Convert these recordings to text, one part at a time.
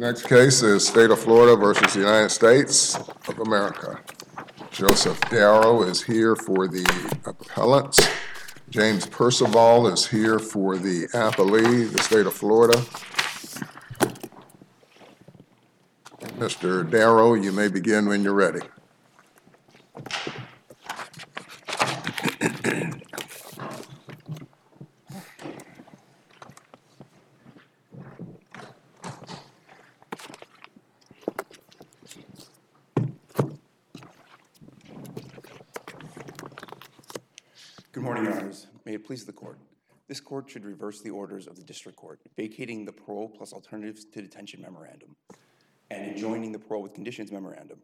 Next case is State of Florida versus the United States of America. Joseph Darrow is here for the appellants. James Percival is here for the appellee, the State of Florida. Mr. Darrow, you may begin when you're ready. Good morning, Your Honors. May it please the Court. This Court should reverse the orders of the District Court, vacating the Parole Plus Alternatives to Detention Memorandum and enjoining the Parole with Conditions Memorandum.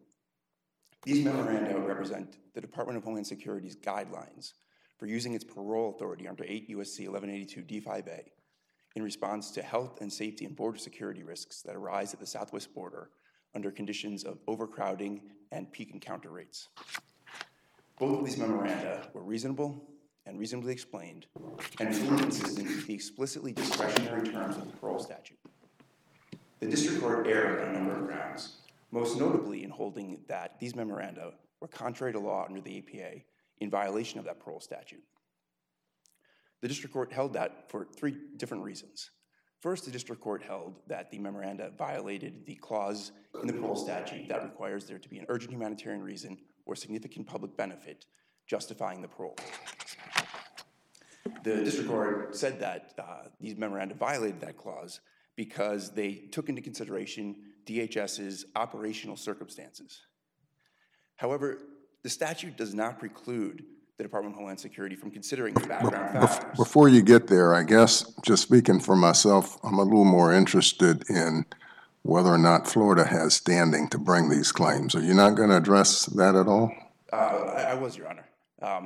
These memoranda represent the Department of Homeland Security's guidelines for using its parole authority under 8 USC 1182 D5A in response to health and safety and border security risks that arise at the southwest border under conditions of overcrowding and peak encounter rates. Both of these memoranda were reasonable and reasonably explained and fully consistent with the explicitly discretionary terms of the parole statute. The District Court erred on a number of grounds, most notably in holding that these memoranda were contrary to law under the APA in violation of that parole statute. The District Court held that for three different reasons. First, the District Court held that the memoranda violated the clause in the parole statute that requires there to be an urgent humanitarian reason or significant public benefit justifying the parole. The District Court said that these memoranda violated that clause because they took into consideration DHS's operational circumstances. However, the statute does not preclude the Department of Homeland Security from considering the background factors. Before you get there, I guess, just speaking for myself, I'm a little more interested in whether or not Florida has standing to bring these claims. Are you not going to address that at all? I was, Your Honor. I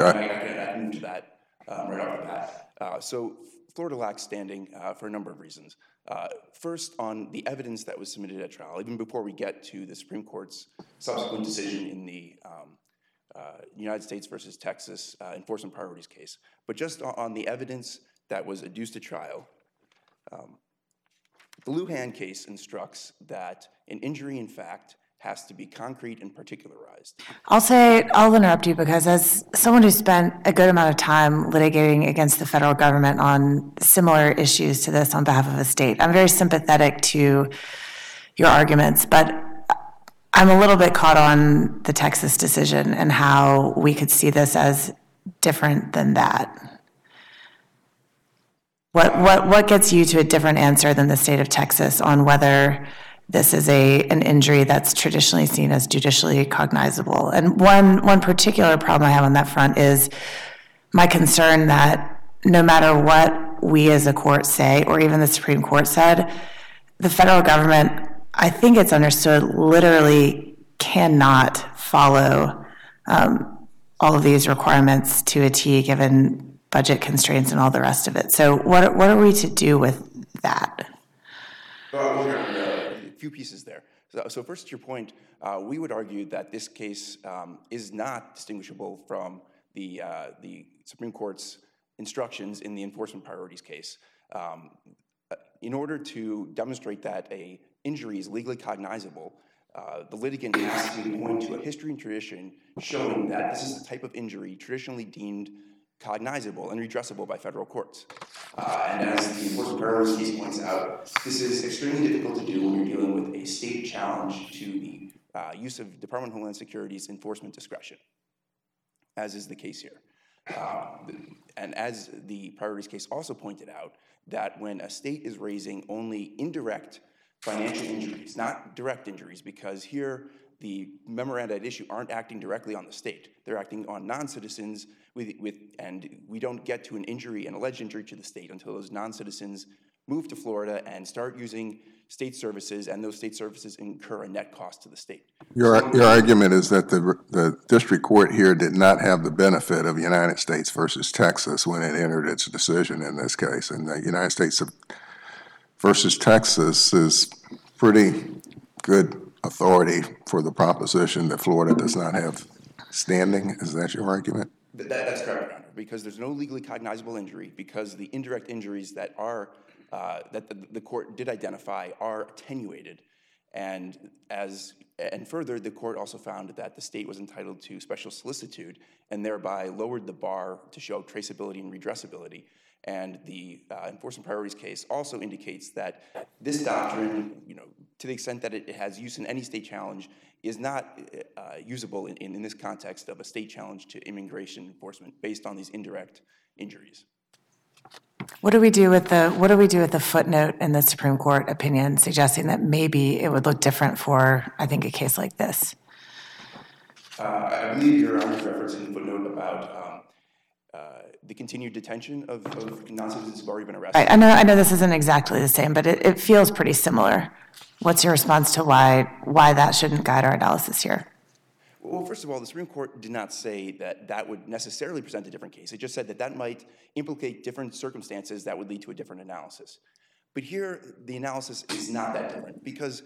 can do that right off the bat. So Florida lacks standing for a number of reasons. First, on the evidence that was submitted at trial, even before we get to the Supreme Court's subsequent decision in the United States versus Texas enforcement priorities case, but just on the evidence that was adduced at trial, the Luhan case instructs that an injury in fact has to be concrete and particularized. I'll interrupt you because as someone who spent a good amount of time litigating against the federal government on similar issues to this on behalf of a state, I'm very sympathetic to your arguments, but I'm a little bit caught on the Texas decision and how we could see this as different than that. What gets you to a different answer than the state of Texas on whether this is an injury that's traditionally seen as judicially cognizable? And one particular problem I have on that front is my concern that no matter what we as a court say, or even the Supreme Court said, the federal government, I think it's understood, literally cannot follow all of these requirements to a T given budget constraints and all the rest of it. So what are we to do with that? A few pieces there. So first, to your point, we would argue that this case is not distinguishable from the Supreme Court's instructions in the enforcement priorities case. In order to demonstrate that an injury is legally cognizable, the litigant has to point to a history and tradition showing that this is the type of injury traditionally deemed cognizable and redressable by federal courts. And as the enforcement priorities case points out, this is extremely difficult to do when you're dealing with a state challenge to the use of Department of Homeland Security's enforcement discretion, as is the case here. And as the priorities case also pointed out, that when a state is raising only indirect financial injuries, not direct injuries, because here the memoranda at issue aren't acting directly on the state. They're acting on non-citizens, and we don't get to an alleged injury to the state until those non-citizens move to Florida and start using state services, and those state services incur a net cost to the state. Your argument is that the district court here did not have the benefit of United States versus Texas when it entered its decision in this case, and the United States versus Texas is pretty good authority for the proposition that Florida does not have standing? Is that your argument? That's correct, Your Honor, because there's no legally cognizable injury, because the indirect injuries that the court did identify are attenuated And further, the court also found that the state was entitled to special solicitude and thereby lowered the bar to show traceability and redressability. And the enforcement priorities case also indicates that this doctrine, to the extent that it has use in any state challenge, is not usable in this context of a state challenge to immigration enforcement based on these indirect injuries. What do we do with the footnote in the Supreme Court opinion suggesting that maybe it would look different for, I think, a case like this? I believe Your Honor's reference in the footnote about the continued detention of non-citizens who've already been arrested. Right. I know this isn't exactly the same, but it feels pretty similar. What's your response to why that shouldn't guide our analysis here? Well, first of all, the Supreme Court did not say that that would necessarily present a different case. It just said that that might implicate different circumstances that would lead to a different analysis. But here, the analysis is not that different because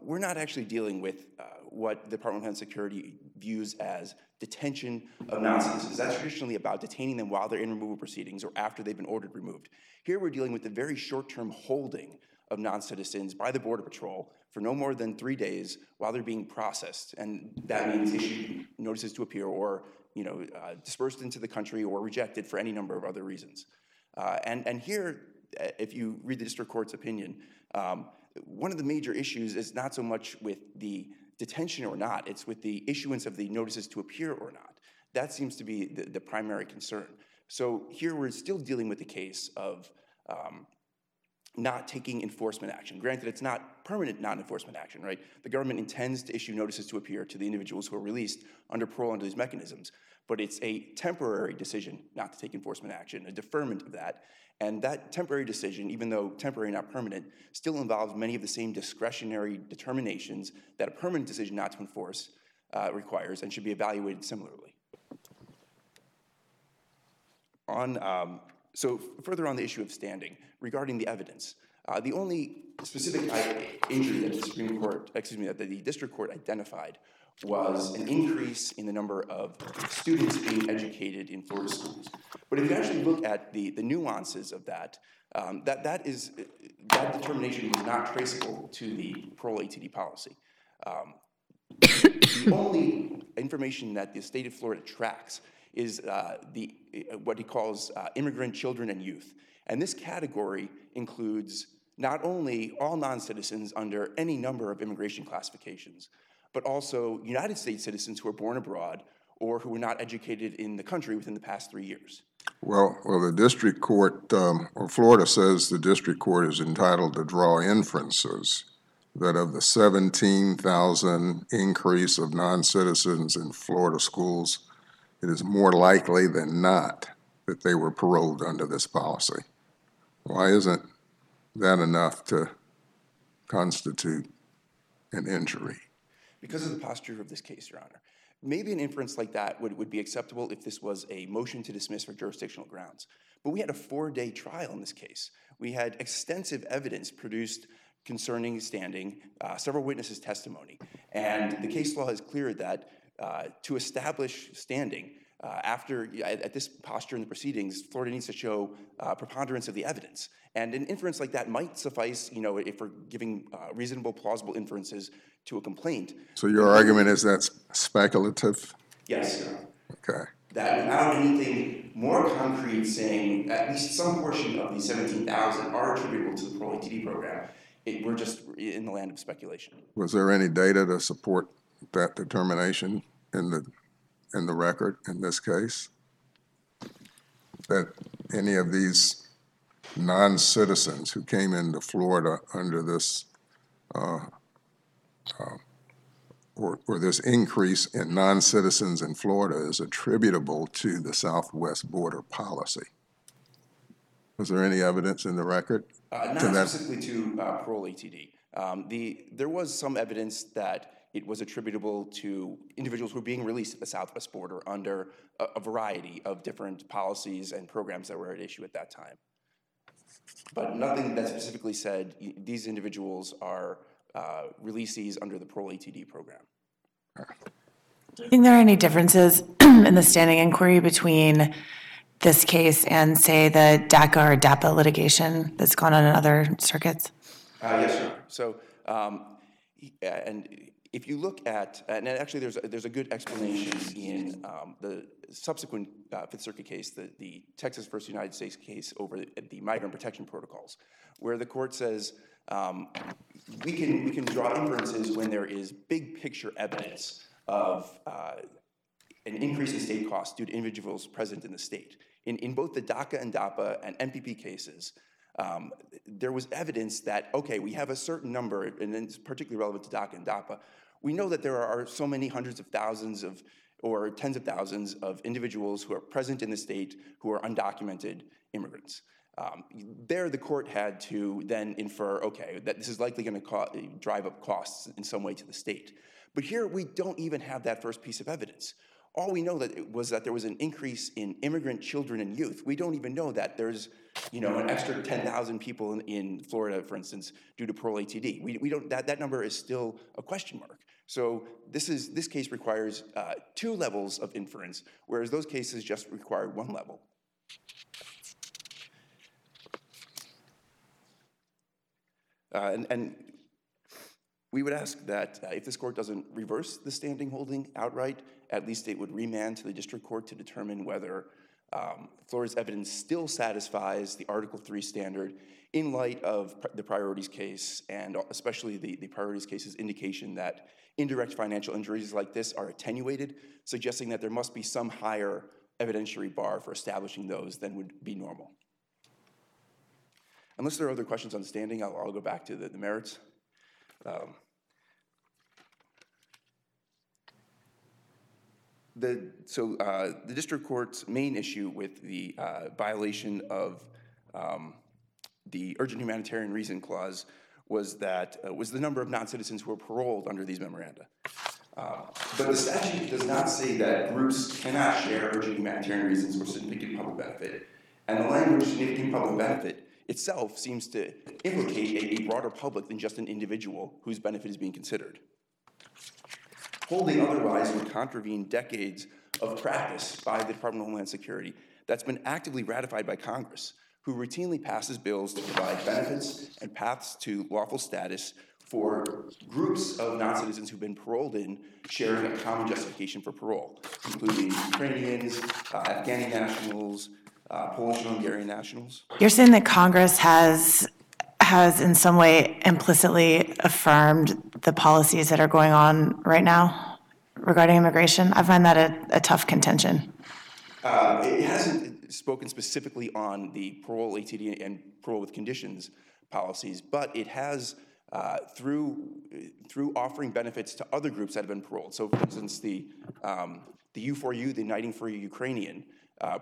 we're not actually dealing with what the Department of Homeland Security views as detention of non-citizens. That's traditionally about detaining them while they're in removal proceedings or after they've been ordered removed. Here, we're dealing with the very short-term holding of non-citizens by the Border Patrol for no more than 3 days while they're being processed, and that means issued notices to appear or dispersed into the country or rejected for any number of other reasons. And here, if you read the district court's opinion, one of the major issues is not so much with the detention or not, it's with the issuance of the notices to appear or not. That seems to be the primary concern. So here we're still dealing with the case of not taking enforcement action. Granted, it's not permanent non-enforcement action, right? The government intends to issue notices to appear to the individuals who are released under parole under these mechanisms, but it's a temporary decision not to take enforcement action, a deferment of that. And that temporary decision, even though temporary, not permanent, still involves many of the same discretionary determinations that a permanent decision not to enforce requires and should be evaluated similarly. So further on the issue of standing, regarding the evidence, the only specific injury that the district court identified was an increase in the number of students being educated in Florida schools. But if you actually look at the nuances of that, that determination was not traceable to the parole ATD policy. The only information that the state of Florida tracks is what he calls immigrant children and youth. And this category includes not only all non-citizens under any number of immigration classifications, but also United States citizens who are born abroad or who were not educated in the country within the past 3 years. Well, the district court, or Florida says the district court is entitled to draw inferences that of the 17,000 increase of non-citizens in Florida schools, it is more likely than not that they were paroled under this policy. Why isn't that enough to constitute an injury? Because of the posture of this case, Your Honor. Maybe an inference like that would be acceptable if this was a motion to dismiss for jurisdictional grounds. But we had a 4-day trial in this case. We had extensive evidence produced concerning standing, several witnesses' testimony. And the case law is clear that to establish standing at this posture in the proceedings, Florida needs to show preponderance of the evidence. And an inference like that might suffice, if we're giving reasonable, plausible inferences to a complaint. So your argument is that's speculative? Yes. Okay. That without anything more concrete saying at least some portion of the 17,000 are attributable to the parole ATD program, we're just in the land of speculation. Was there any data to support that determination in the record in this case? That any of these non-citizens who came into Florida under this or this increase in non-citizens in Florida is attributable to the Southwest border policy. Was there any evidence in the record? Not specifically to parole ATD. There was some evidence that it was attributable to individuals who were being released at the Southwest border under a variety of different policies and programs that were at issue at that time. But nothing that specifically said these individuals are releasees under the parole ATD program. Do you think there are any differences in the standing inquiry between this case and, say, the DACA or DAPA litigation that's gone on in other circuits? Yes, sir. So And if you look at, and actually there's a good explanation in the subsequent Fifth Circuit case, the Texas versus United States case over the migrant protection protocols, where the court says we can draw inferences when there is big picture evidence of an increase in state costs due to individuals present in the state. In both the DACA and DAPA and MPP cases, there was evidence that, okay, we have a certain number, and it's particularly relevant to DACA and DAPA. We know that there are so many hundreds of thousands of, or tens of thousands of individuals who are present in the state who are undocumented immigrants. There, the court had to then infer, okay, that this is likely going to drive up costs in some way to the state. But here, we don't even have that first piece of evidence. All we know that was that there was an increase in immigrant children and youth. We don't even know that there's, an extra 10,000 people in Florida, for instance, due to Parole ATD. We don't. That number is still a question mark. So this case requires two levels of inference, whereas those cases just require one level. And we would ask that if this court doesn't reverse the standing holding outright, at least it would remand to the district court to determine whether Florida's evidence still satisfies the Article III standard in light of the priorities case, and especially the priorities case's indication that indirect financial injuries like this are attenuated, suggesting that there must be some higher evidentiary bar for establishing those than would be normal. Unless there are other questions on standing, I'll go back to the merits. The district court's main issue with the violation of the urgent humanitarian reason clause was that was the number of non-citizens who were paroled under these memoranda. But the statute does not say that groups cannot share urgent humanitarian reasons for significant public benefit, and the language significant public benefit itself seems to implicate a broader public than just an individual whose benefit is being considered. Holding otherwise would contravene decades of practice by the Department of Homeland Security that's been actively ratified by Congress, who routinely passes bills to provide benefits and paths to lawful status for groups of non-citizens who've been paroled in, sharing a common justification for parole, including Ukrainians, Afghani nationals, Polish and Hungarian nationals. You're saying that Congress has in some way implicitly affirmed the policies that are going on right now regarding immigration? I find that a tough contention. It hasn't spoken specifically on the parole ATD and parole with conditions policies, but it has through offering benefits to other groups that have been paroled. So, for instance, the U4U, the Uniting for Ukrainian,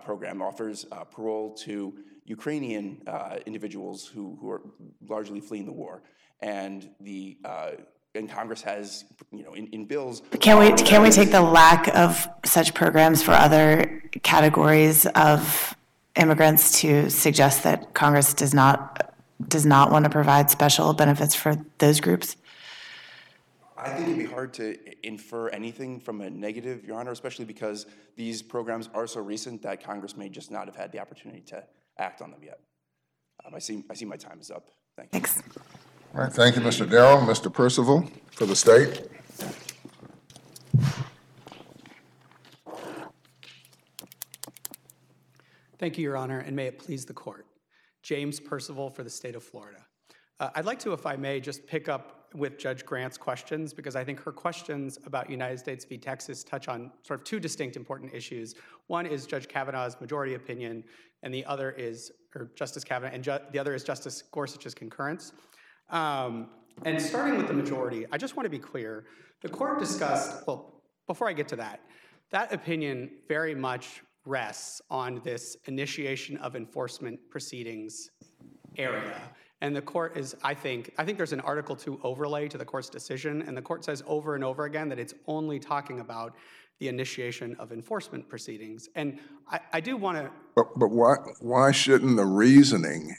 program offers parole to Ukrainian individuals who are largely fleeing the war, and and Congress has in bills. Can we take the lack of such programs for other categories of immigrants to suggest that Congress does not want to provide special benefits for those groups? I think it'd be hard to infer anything from a negative, Your Honor, especially because these programs are so recent that Congress may just not have had the opportunity to act on them yet. I see my time is up. Thanks. All right, thank you, Mr. Darrow. Mr. Percival for the state. Thank you, Your Honor, and may it please the court. James Percival for the state of Florida. I'd like to, if I may, just pick up with Judge Grant's questions, because I think her questions about United States v. Texas touch on sort of two distinct important issues. One is Judge Kavanaugh's majority opinion, and the other is, or Justice Kavanaugh, and the other is Justice Gorsuch's concurrence. And starting with the majority, I just want to be clear. The court discussed, well, before I get to that opinion very much rests on this initiation of enforcement proceedings area. And the court is, I think there's an Article II overlay to the court's decision, and the court says over and over again that it's only talking about the initiation of enforcement proceedings. And I do want to But why shouldn't the reasoning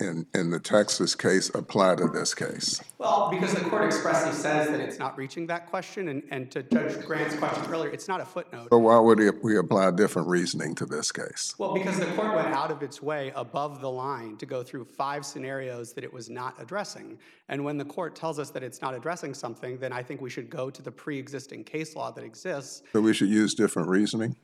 in the Texas case apply to this case? Well, because the court expressly says that it's not reaching that question, and to Judge Grant's question earlier, it's not a footnote. But why would we apply different reasoning to this case? Well, because the court went out of its way above the line to go through 5 scenarios that it was not addressing. And when the court tells us that it's not addressing something, then I think we should go to the pre-existing case law that exists. So we should use different reasoning?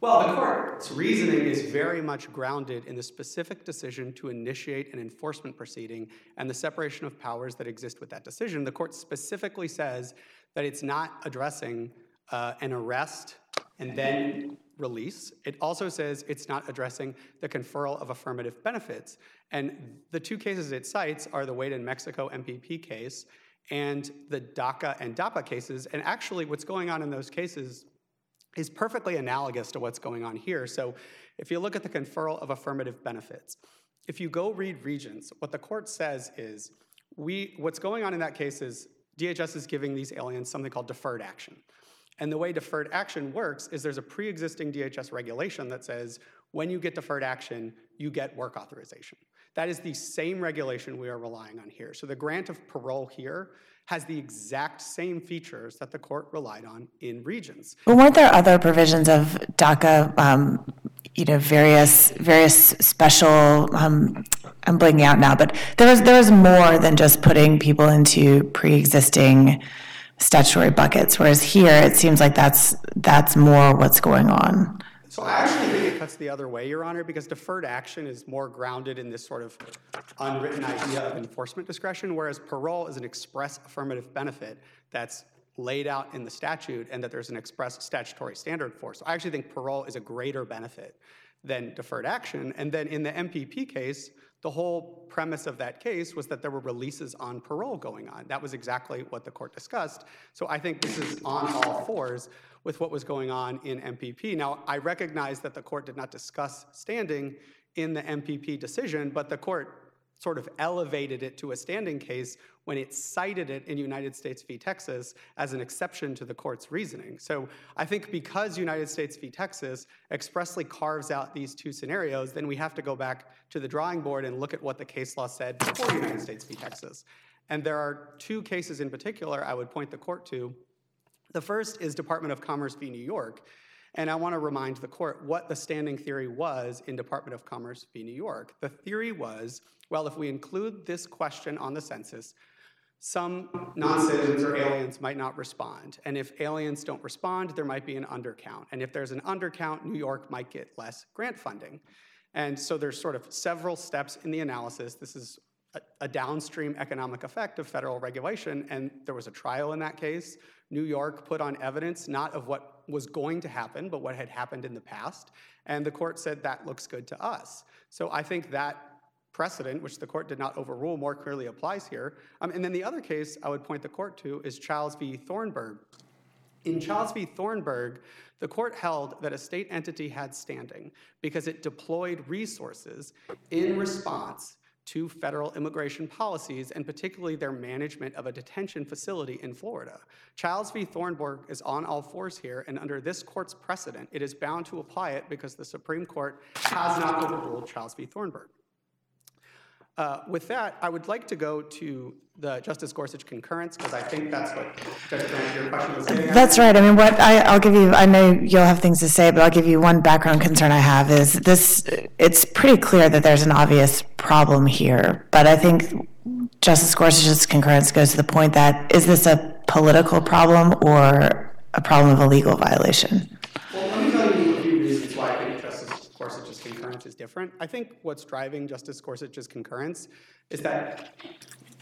Well, the court's reasoning is very much grounded in the specific decision to initiate an enforcement proceeding and the separation of powers that exist with that decision. The court specifically says that it's not addressing an arrest and then release. It also says it's not addressing the conferral of affirmative benefits. And the two cases it cites are the Wade in Mexico MPP case and the DACA and DAPA cases. And actually, what's going on in those cases is perfectly analogous to what's going on here. So if you look at the conferral of affirmative benefits, if you go read Regents, what the court says is, what's going on in that case is DHS is giving these aliens something called deferred action. And the way deferred action works is there's a pre-existing DHS regulation that says when you get deferred action, you get work authorization. That is the same regulation we are relying on here. So the grant of parole here has the exact same features that the court relied on in Regents. But weren't there other provisions of DACA, various special? I'm blanking out now, but there was more than just putting people into pre-existing statutory buckets. Whereas here, it seems like that's more what's going on. So I actually think it cuts the other way, Your Honor, because deferred action is more grounded in this sort of unwritten idea of enforcement discretion, whereas parole is an express affirmative benefit that's laid out in the statute and that there's an express statutory standard for. So I actually think parole is a greater benefit than deferred action. And then in the MPP case, the whole premise of that case was that there were releases on parole going on. That was exactly what the court discussed. So I think this is on all fours with what was going on in MPP. Now, I recognize that the court did not discuss standing in the MPP decision, but the court sort of elevated it to a standing case when it cited it in United States v. Texas as an exception to the court's reasoning. So I think because United States v. Texas expressly carves out these two scenarios, then we have to go back to the drawing board and look at what the case law said before United States v. Texas. And there are two cases in particular I would point the court to. The first is Department of Commerce v. New York, and I want to remind the court what the standing theory was in Department of Commerce v. New York. The theory was, well, if we include this question on the census, some non-citizens or aliens might not respond, and if aliens don't respond, there might be an undercount, and if there's an undercount, New York might get less grant funding. And so there's sort of several steps in the analysis. This is a downstream economic effect of federal regulation, and there was a trial in that case. New York put on evidence not of what was going to happen, but what had happened in the past, and the court said that looks good to us. So I think that precedent, which the court did not overrule, more clearly applies here. And then the other case I would point the court to is Childs v. Thornburg. In Childs v. Thornburg, the court held that a state entity had standing because it deployed resources in response to federal immigration policies, and particularly their management of a detention facility in Florida. Childs v. Thornburg is on all fours here, and under this court's precedent, it is bound to apply it because the Supreme Court has not overruled Childs v. Thornburg. With that, I would like to go to the Justice Gorsuch concurrence, because I think that's what Judge Grant, your question was saying. That's right. I mean, I'll give you, I know you'll have things to say, but I'll give you one background concern I have is this, it's pretty clear that there's an obvious problem here, but I think Justice Gorsuch's concurrence goes to the point that, is this a political problem or a problem of a legal violation? Well, let me tell you a few reasons why I think Justice Gorsuch's concurrence is different. I think what's driving Justice Gorsuch's concurrence is that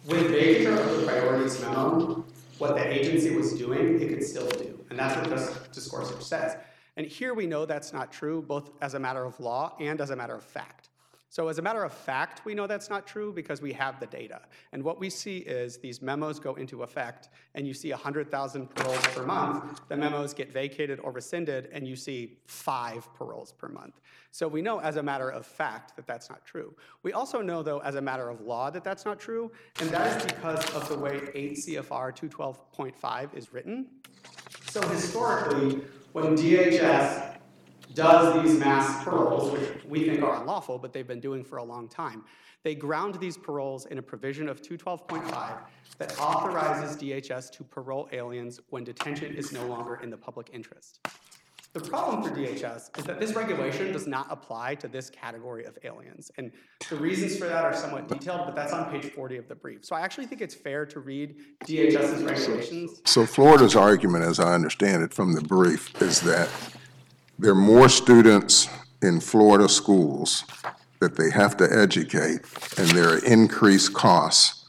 with vacatur of the priorities known, what the agency was doing, it could still do. And that's what Justice Gorsuch says. And here we know that's not true, both as a matter of law and as a matter of fact. So as a matter of fact, we know that's not true because we have the data. And what we see is these memos go into effect, and you see 100,000 paroles per month. The memos get vacated or rescinded, and you see 5 paroles per month. So we know as a matter of fact that that's not true. We also know, though, as a matter of law that that's not true, and that is because of the way 8 CFR 212.5 is written. So historically, when DHS does these mass paroles, which we think are unlawful, but they've been doing for a long time. They ground these paroles in a provision of 212.5 that authorizes DHS to parole aliens when detention is no longer in the public interest. The problem for DHS is that this regulation does not apply to this category of aliens. And the reasons for that are somewhat detailed, but that's on page 40 of the brief. So I actually think it's fair to read DHS's regulations. So Florida's argument, as I understand it from the brief, is that there are more students in Florida schools that they have to educate, and there are increased costs,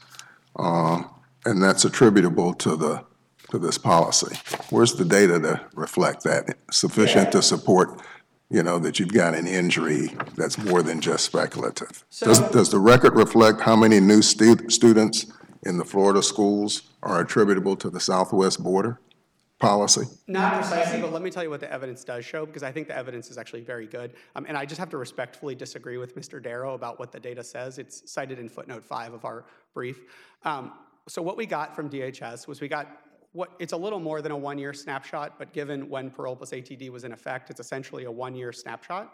and that's attributable to the this policy. Where's the data to reflect that? Sufficient to support, that you've got an injury that's more than just speculative. So does the record reflect how many new students in the Florida schools are attributable to the Southwest border policy? Not precisely, but let me tell you what the evidence does show, because I think the evidence is actually very good. And I just have to respectfully disagree with Mr. Darrow about what the data says. It's cited in footnote 5 of our brief. So what we got from DHS was it's a little more than a one-year snapshot, but given when Parole Plus ATD was in effect, it's essentially a one-year snapshot.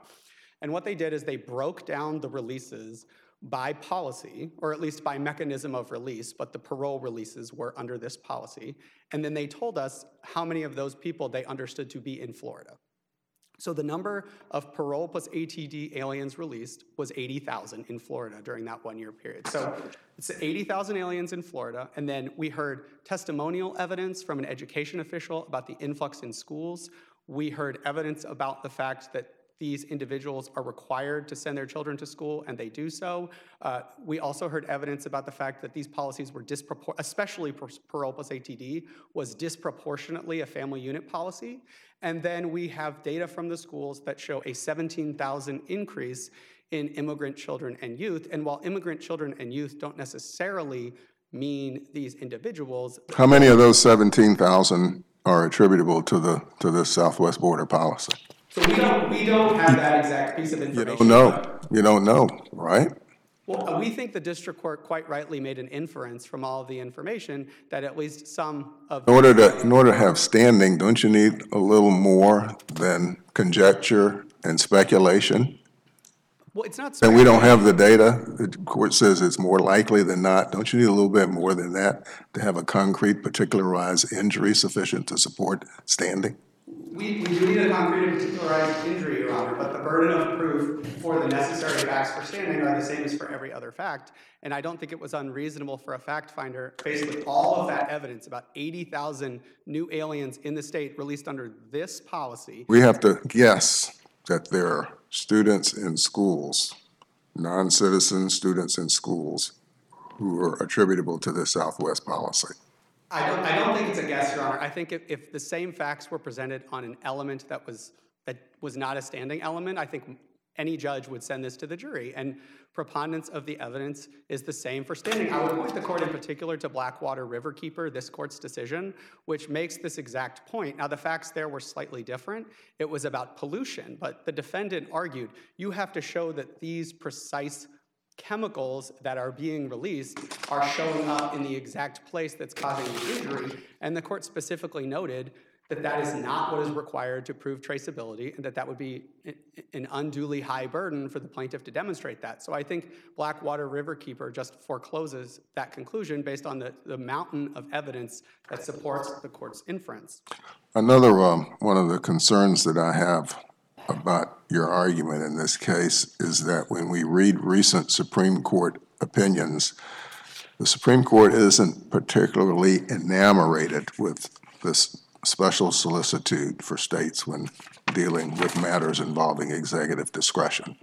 And what they did is they broke down the releases by policy, or at least by mechanism of release, but the parole releases were under this policy. And then they told us how many of those people they understood to be in Florida. So the number of Parole Plus ATD aliens released was 80,000 in Florida during that one-year period. So it's 80,000 aliens in Florida, and then we heard testimonial evidence from an education official about the influx in schools. We heard evidence about the fact that these individuals are required to send their children to school, and they do so. We also heard evidence about the fact that these policies were especially Parole Plus ATD, was disproportionately a family unit policy. And then we have data from the schools that show a 17,000 increase in immigrant children and youth. And while immigrant children and youth don't necessarily mean these individuals— How many of those 17,000 are attributable to the Southwest border policy? So we don't have that exact piece of information. You don't know, right? Well, we think the district court quite rightly made an inference from all of the information that at least some of— In order to have standing, don't you need a little more than conjecture and speculation? Well, it's not— And we don't have the data. The court says it's more likely than not. Don't you need a little bit more than that to have a concrete, particularized injury sufficient to support standing? We do need a concrete and particularized injury, Your Honor, but the burden of proof for the necessary facts for standing are the same as for every other fact, and I don't think it was unreasonable for a fact finder, faced with all of that evidence, about 80,000 new aliens in the state released under this policy. We have to guess that there are students in schools, non-citizen students in schools, who are attributable to the Southwest policy. I don't think it's a guess, Your Honor. I think if the same facts were presented on an element that was not a standing element, I think any judge would send this to the jury. And preponderance of the evidence is the same for standing. I would point the court in particular to Blackwater Riverkeeper, this court's decision, which makes this exact point. Now, the facts there were slightly different. It was about pollution, but the defendant argued, you have to show that these precise chemicals that are being released are showing up in the exact place that's causing the injury, and the court specifically noted that that is not what is required to prove traceability, and that would be an unduly high burden for the plaintiff to demonstrate that. So I think Blackwater Riverkeeper just forecloses that conclusion based on the mountain of evidence that supports the court's inference. Another one of the concerns that I have about your argument in this case is that when we read recent Supreme Court opinions, the Supreme Court isn't particularly enamored with this special solicitude for states when dealing with matters involving executive discretion.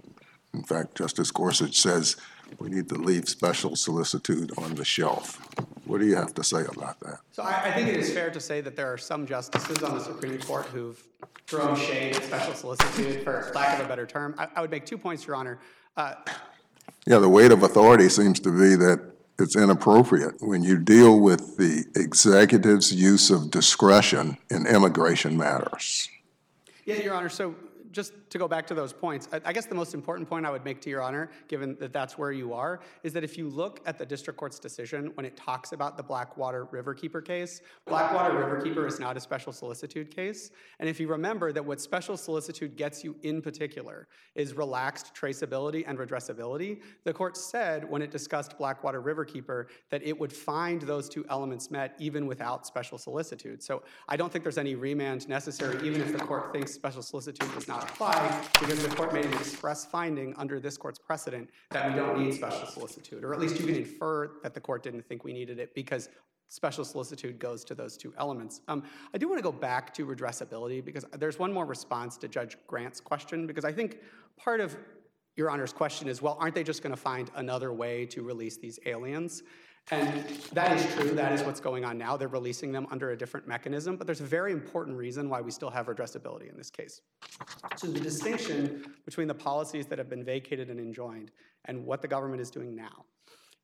In fact, Justice Gorsuch says we need to leave special solicitude on the shelf. What do you have to say about that? So I think it is fair to say that there are some justices on the Supreme Court who've thrown shade at special solicitude, for lack of a better term. I would make 2 points, Your Honor. The weight of authority seems to be that it's inappropriate. When you deal with the executive's use of discretion in immigration matters. Yeah, Your Honor, so just to go back to those points, I guess the most important point I would make to Your Honor, given that that's where you are, is that if you look at the district court's decision when it talks about the Blackwater Riverkeeper case, Blackwater Riverkeeper is not a special solicitude case. And if you remember that what special solicitude gets you in particular is relaxed traceability and redressability, the court said when it discussed Blackwater Riverkeeper that it would find those two elements met even without special solicitude. So I don't think there's any remand necessary, even if the court thinks special solicitude does not apply, because the court made an express finding under this court's precedent that we don't need special solicitude, or at least you can infer that the court didn't think we needed it because special solicitude goes to those two elements. I do want to go back to redressability because there's one more response to Judge Grant's question, because I think part of Your Honor's question is, well, aren't they just going to find another way to release these aliens? And that is true. That is what's going on now. They're releasing them under a different mechanism, but there's a very important reason why we still have redressability in this case. So the distinction between the policies that have been vacated and enjoined and what the government is doing now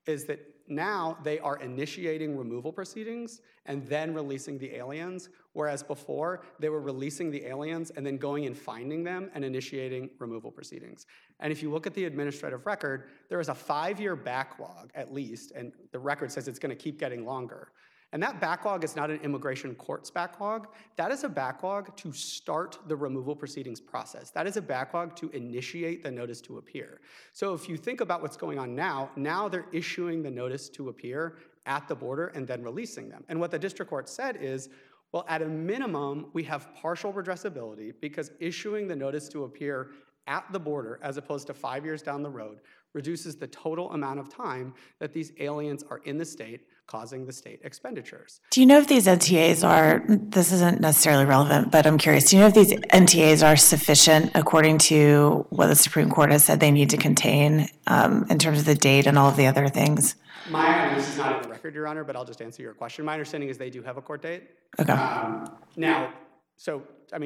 is that now they are initiating removal proceedings and then releasing the aliens, whereas before they were releasing the aliens and then going and finding them and initiating removal proceedings. And if you look at the administrative record, there is a 5-year backlog at least, and the record says it's going to keep getting longer. And that backlog is not an immigration court's backlog. That is a backlog to start the removal proceedings process. That is a backlog to initiate the notice to appear. So if you think about what's going on now, now they're issuing the notice to appear at the border and then releasing them. And what the district court said is, well, at a minimum, we have partial redressability because issuing the notice to appear at the border, as opposed to 5 years down the road, reduces the total amount of time that these aliens are in the state, causing the state expenditures. Do you know if these NTAs are, this isn't necessarily relevant, but I'm curious, do you know if these NTAs are sufficient according to what the Supreme Court has said they need to contain in terms of the date and all of the other things? My understanding, this is not on the record, Your Honor, but I'll just answer your question. My understanding is they do have a court date. Okay.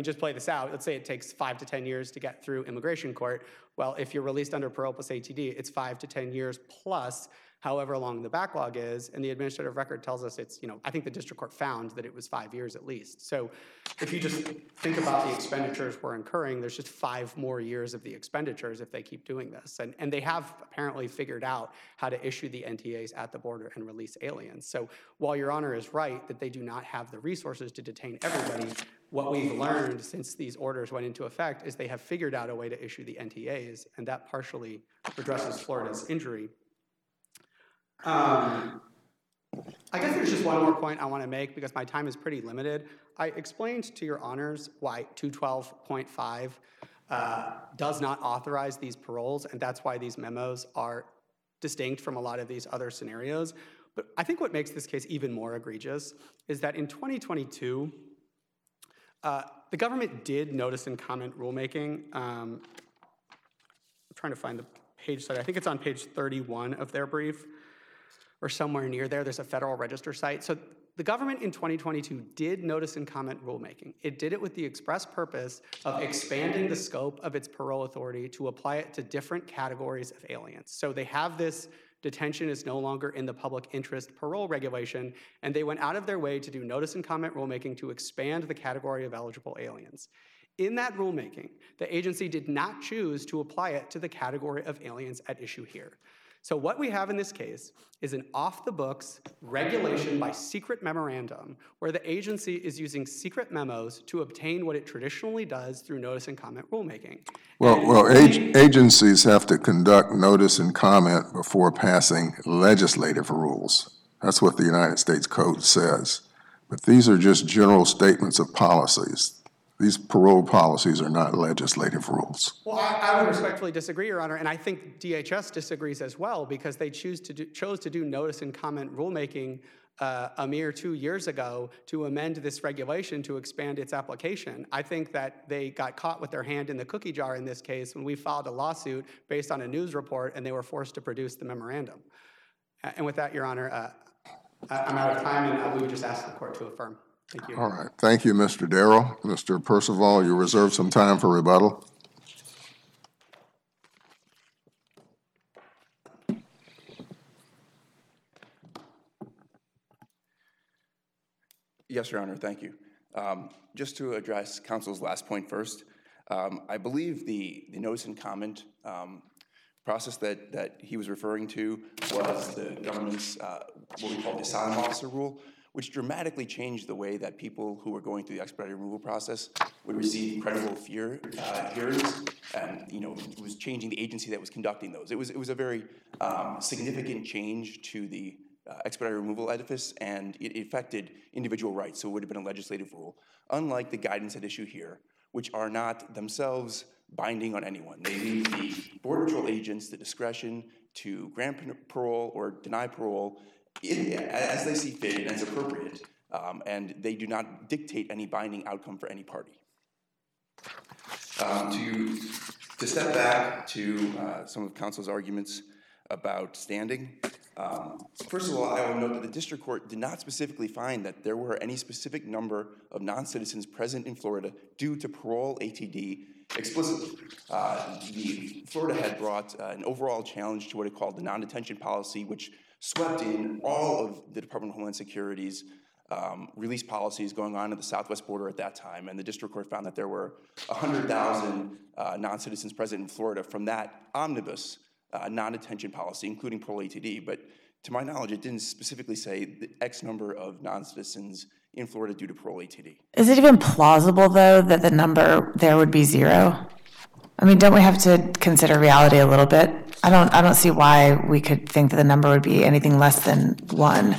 Just play this out. Let's say it takes 5 to 10 years to get through immigration court. Well, if you're released under Parole Plus ATD, it's 5 to 10 years plus however long the backlog is, and the administrative record tells us it's, I think the district court found that it was 5 years at least. So if you just think about the expenditures we're incurring, there's just 5 more years of the expenditures if they keep doing this. And they have apparently figured out how to issue the NTAs at the border and release aliens. So while Your Honor is right that they do not have the resources to detain everybody, what we've learned since these orders went into effect is they have figured out a way to issue the NTAs, and that partially addresses Florida's injury. I guess there's just one more point I want to make because my time is pretty limited. I explained to Your Honors why 212.5 does not authorize these paroles, and that's why these memos are distinct from a lot of these other scenarios. But I think what makes this case even more egregious is that in 2022, the government did notice and comment rulemaking. I'm trying to find the page site. I think it's on page 31 of their brief, or somewhere near there. There's a Federal Register site. So the government in 2022 did notice and comment rulemaking. It did it with the express purpose of expanding the scope of its parole authority to apply it to different categories of aliens. So they have this detention is no longer in the public interest parole regulation, and they went out of their way to do notice and comment rulemaking to expand the category of eligible aliens. In that rulemaking, the agency did not choose to apply it to the category of aliens at issue here. So what we have in this case is an off-the-books regulation by secret memorandum where the agency is using secret memos to obtain what it traditionally does through notice and comment rulemaking. Agencies have to conduct notice and comment before passing legislative rules. That's what the United States Code says. But these are just general statements of policies. These parole policies are not legislative rules. Well, I would respectfully disagree, Your Honor, and I think DHS disagrees as well because they chose to do notice and comment rulemaking a mere 2 years ago to amend this regulation to expand its application. I think that they got caught with their hand in the cookie jar in this case when we filed a lawsuit based on a news report and they were forced to produce the memorandum. And with that, Your Honor, I'm out of time, and we would just ask the court to affirm. Thank you. All right. Thank you, Mr. Darrow. Mr. Percival, you reserve some time for rebuttal. Yes, Your Honor. Thank you. Just to address counsel's last point first, I believe the notice and comment process that he was referring to was the government's what we call the asylum officer rule, which dramatically changed the way that people who were going through the expedited removal process would receive credible fear hearings, and it was changing the agency that was conducting those. It was a very significant change to the expedited removal edifice, and it affected individual rights. So it would have been a legislative rule, unlike the guidance at issue here, which are not themselves binding on anyone. They leave the Border Patrol agents the discretion to grant parole or deny parole as they see fit and as appropriate, and they do not dictate any binding outcome for any party. To step back to some of counsel's arguments about standing, first of all, I will note that the district court did not specifically find that there were any specific number of non-citizens present in Florida due to parole ATD explicitly. Florida had brought an overall challenge to what it called the non-detention policy, which swept in all of the Department of Homeland Security's release policies going on at the southwest border at that time, and the district court found that there were 100,000 non-citizens present in Florida from that omnibus non-detention policy, including parole ATD, but to my knowledge, it didn't specifically say the X number of non-citizens in Florida due to parole ATD. Is it even plausible, though, that the number there would be zero? I mean, don't we have to consider reality a little bit? I don't see why we could think that the number would be anything less than one.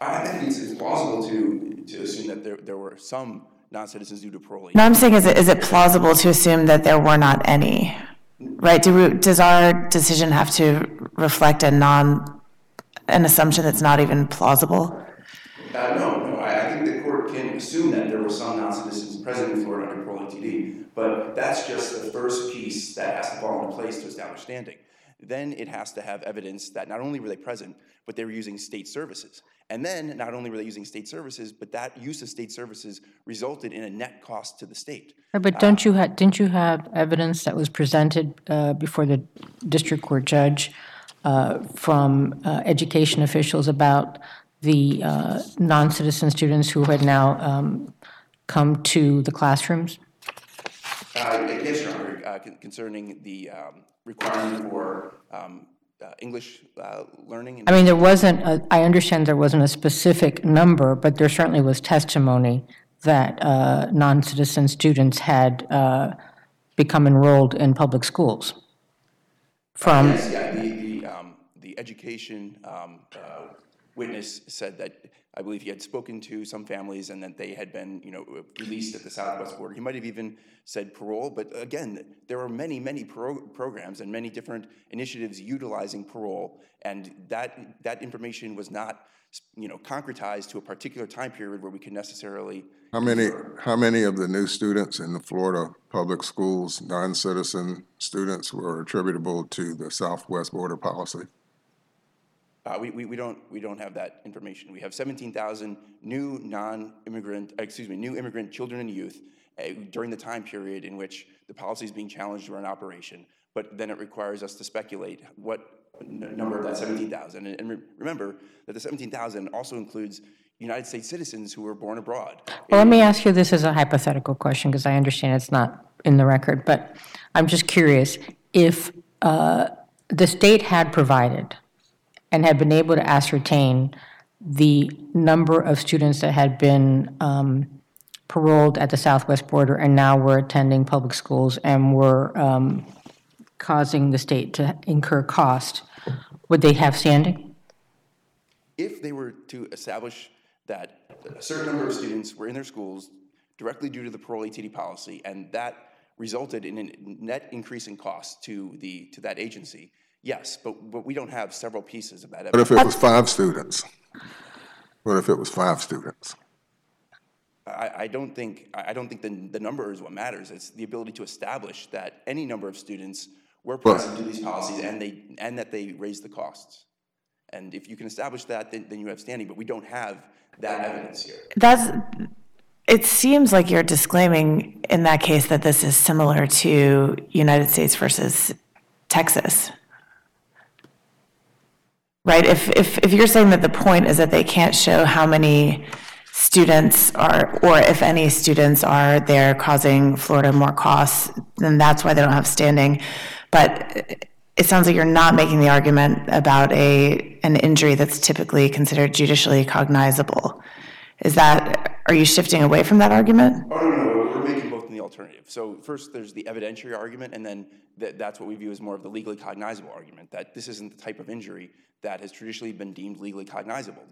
I think it's plausible to assume that there were some non-citizens due to parole ATD. No, I'm saying is it plausible to assume that there were not any? Right? Does our decision have to reflect an assumption that's not even plausible? No. I think the court can assume that there were some non-citizens present in Florida under parole ATD, but that's just the first piece that has to fall into place to establish standing. Then it has to have evidence that not only were they present, but they were using state services. And then not only were they using state services, but that use of state services resulted in a net cost to the state. But didn't you have evidence that was presented before the district court judge from education officials about the non-citizen students who had now come to the classrooms? Yes, Your Honor, concerning the requirement for English learning. I mean, I understand there wasn't a specific number, but there certainly was testimony that non-citizen students had become enrolled in public schools. The education witness said that I believe he had spoken to some families and that they had been, released at the southwest border. He might have even said parole, but again, there are many, many programs and many different initiatives utilizing parole, and that information was not, concretized to a particular time period where we could necessarily. How many of the new students in the Florida public schools, non-citizen students, were attributable to the southwest border policy? We don't have that information. We have 17,000 new immigrant children and youth during the time period in which the policy is being challenged or in operation. But then it requires us to speculate what number of that 17,000. And remember that the 17,000 also includes United States citizens who were born abroad. Well, let me ask you this as a hypothetical question because I understand it's not in the record, but I'm just curious if the state had provided and had been able to ascertain the number of students that had been paroled at the southwest border and now were attending public schools and were causing the state to incur cost, would they have standing? If they were to establish that a certain number of students were in their schools directly due to the parole ATD policy and that resulted in a net increase in cost to that agency, yes, but we don't have several pieces of that evidence. What if it was five students? I don't think the number is what matters. It's the ability to establish that any number of students were present to these policies and that they raised the costs. And if you can establish that, then you have standing. But we don't have that evidence here. It seems like you're disclaiming in that case that this is similar to United States versus Texas. Right? If you're saying that the point is that they can't show how many students are, or if any students are there causing Florida more costs, then that's why they don't have standing. But it sounds like you're not making the argument about an injury that's typically considered judicially cognizable. Are you shifting away from that argument? Oh, no, we're making both in the alternative. So first there's the evidentiary argument, and then that's what we view as more of the legally cognizable argument, that this isn't the type of injury that has traditionally been deemed legally cognizable.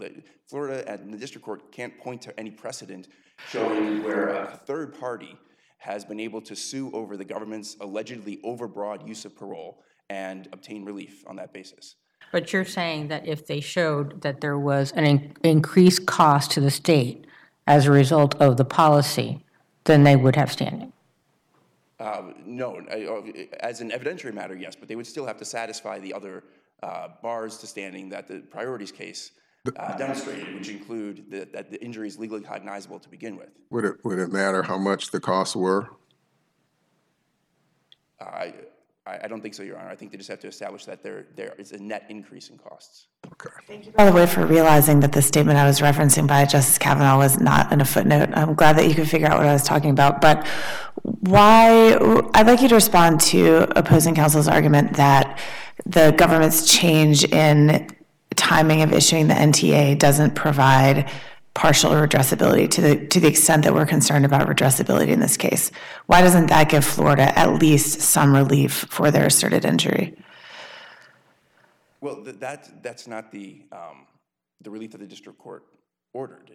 Florida and the district court can't point to any precedent showing where a third party has been able to sue over the government's allegedly overbroad use of parole and obtain relief on that basis. But you're saying that if they showed that there was an increased cost to the state as a result of the policy, then they would have standing? No, as an evidentiary matter, yes, but they would still have to satisfy the other bars to standing that the priorities case demonstrated, which include that the injury is legally cognizable to begin with. Would it matter how much the costs were? I don't think so, Your Honor. I think they just have to establish that there is a net increase in costs. Okay. Thank you, by the way, for realizing that the statement I was referencing by Justice Kavanaugh was not in a footnote. I'm glad that you could figure out what I was talking about. But I'd like you to respond to opposing counsel's argument that the government's change in timing of issuing the NTA doesn't provide partial redressability to the extent that we're concerned about redressability in this case. Why doesn't that give Florida at least some relief for their asserted injury? Well, that's not the relief that the district court ordered.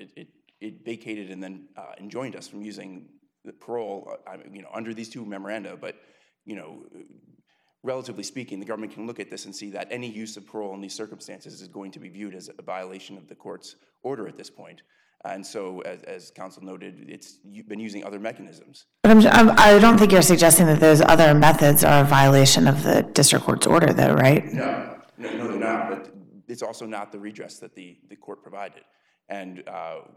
It vacated and then enjoined us from using the parole, under these two memoranda. But relatively speaking, the government can look at this and see that any use of parole in these circumstances is going to be viewed as a violation of the court's order at this point. And so, as counsel noted, you've been using other mechanisms. But I don't think you're suggesting that those other methods are a violation of the district court's order, though, right? No, they're not. But it's also not the redress that the court provided. And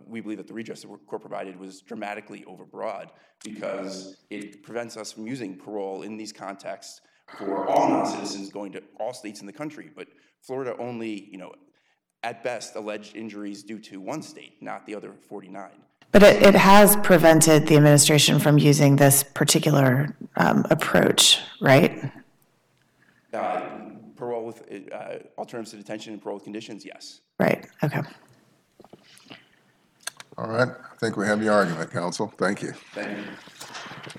we believe that the redress that the court provided was dramatically overbroad because it prevents us from using parole in these contexts for all non-citizens going to all states in the country, but Florida only, at best, alleged injuries due to one state, not the other 49. But it has prevented the administration from using this particular approach, right? Parole with alternatives to detention and parole with conditions, yes. Right, okay. All right, I think we have your argument, counsel. Thank you. Thank you.